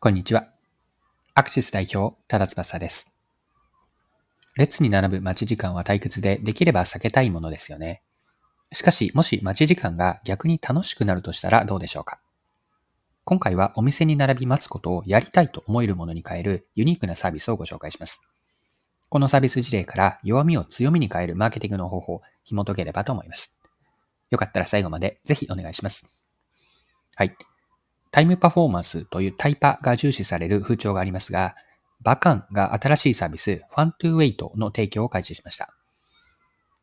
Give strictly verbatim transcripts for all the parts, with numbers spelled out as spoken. こんにちは。アクシス代表、多田翼です。列に並ぶ待ち時間は退屈で、できれば避けたいものですよね。しかし、もし待ち時間が逆に楽しくなるとしたらどうでしょうか。今回はお店に並び待つことをやりたいと思えるものに変えるユニークなサービスをご紹介します。このサービス事例から弱みを強みに変えるマーケティングの方法を紐解ければと思います。よかったら最後までぜひお願いします。はい。タイムパフォーマンスというタイパが重視される風潮がありますが、バカンが新しいサービス、Fun to Wait の提供を開始しました。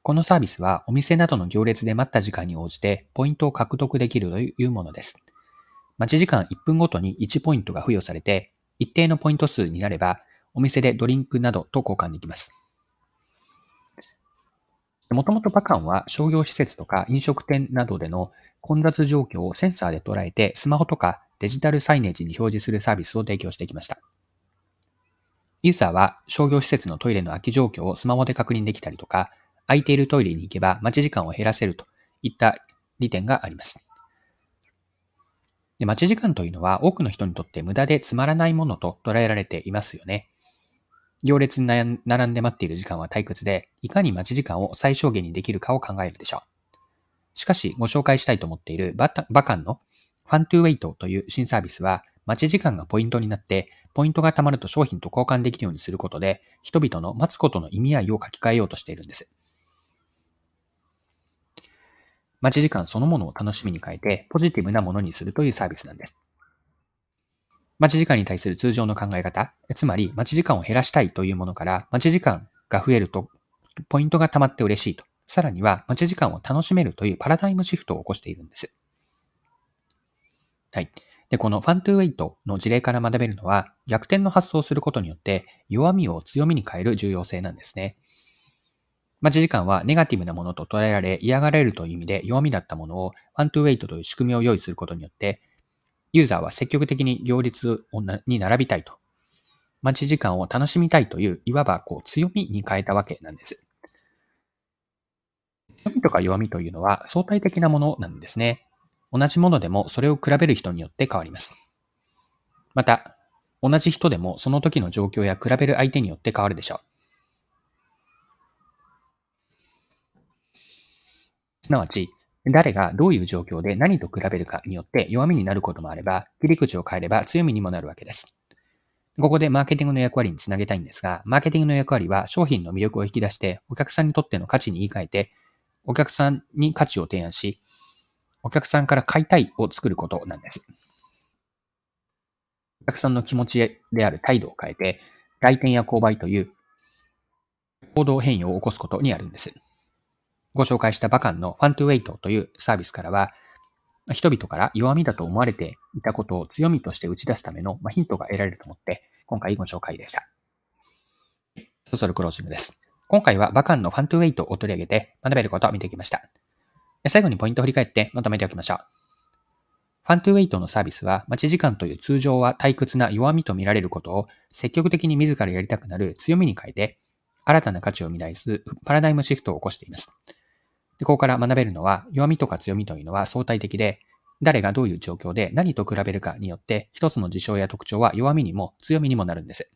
このサービスはお店などの行列で待った時間に応じてポイントを獲得できるというものです。待ち時間いっぷんごとにいちポイントが付与されて、一定のポイント数になれば、お店でドリンクなどと交換できます。もともとバカンは商業施設とか飲食店などでの混雑状況をセンサーで捉えてスマホとかデジタルサイネージに表示するサービスを提供してきました。ユーザーは商業施設のトイレの空き状況をスマホで確認できたりとか、空いているトイレに行けば待ち時間を減らせるといった利点があります。で、待ち時間というのは多くの人にとって無駄でつまらないものと捉えられていますよね。行列に並んで待っている時間は退屈で、いかに待ち時間を最小限にできるかを考えるでしょう。しかし、ご紹介したいと思っているバカンの Fun to Wait という新サービスは、待ち時間がポイントになって、ポイントが貯まると商品と交換できるようにすることで、人々の待つことの意味合いを書き換えようとしているんです。待ち時間そのものを楽しみに変えて、ポジティブなものにするというサービスなんです。待ち時間に対する通常の考え方、つまり待ち時間を減らしたいというものから、待ち時間が増えるとポイントが貯まって嬉しいと、さらには待ち時間を楽しめるというパラダイムシフトを起こしているんです。はい。で、この Fun to Wait の事例から学べるのは、逆転の発想をすることによって弱みを強みに変える重要性なんですね。待ち時間はネガティブなものと捉えられ、嫌がられるという意味で弱みだったものを Fun to Wait という仕組みを用意することによって、ユーザーは積極的に行列に並びたいと、待ち時間を楽しみたいという、いわばこう強みに変えたわけなんです。強みとか弱みというのは相対的なものなんですね。同じものでもそれを比べる人によって変わります。また、同じ人でもその時の状況や比べる相手によって変わるでしょう。すなわち、誰がどういう状況で何と比べるかによって弱みになることもあれば、切り口を変えれば強みにもなるわけです。ここでマーケティングの役割につなげたいんですが、マーケティングの役割は商品の魅力を引き出して、お客さんにとっての価値に言い換えて、お客さんに価値を提案し、お客さんから買いたいを作ることなんです。お客さんの気持ちである態度を変えて、来店や購買という行動変容を起こすことにあるんです。ご紹介したバカンの Fun to Wait というサービスからは、人々から弱みだと思われていたことを強みとして打ち出すためのヒントが得られると思って、今回ご紹介でした。そろそろクロージングです。今回はバカンの Fun to Wait を取り上げて学べることを見てきました。最後にポイントを振り返ってまとめておきましょう。Fun to Wait のサービスは、待ち時間という通常は退屈な弱みと見られることを積極的に自らやりたくなる強みに変えて、新たな価値を生み出すパラダイムシフトを起こしています。で、ここから学べるのは、弱みとか強みというのは相対的で、誰がどういう状況で何と比べるかによって、一つの事象や特徴は弱みにも強みにもなるんです。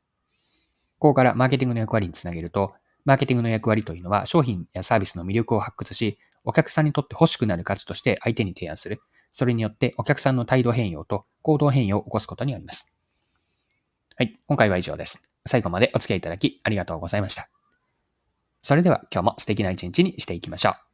ここからマーケティングの役割につなげると、マーケティングの役割というのは、商品やサービスの魅力を発掘し、お客さんにとって欲しくなる価値として相手に提案する。それによって、お客さんの態度変容と行動変容を起こすことになります。はい、今回は以上です。最後までお付き合いいただきありがとうございました。それでは今日も素敵な一日にしていきましょう。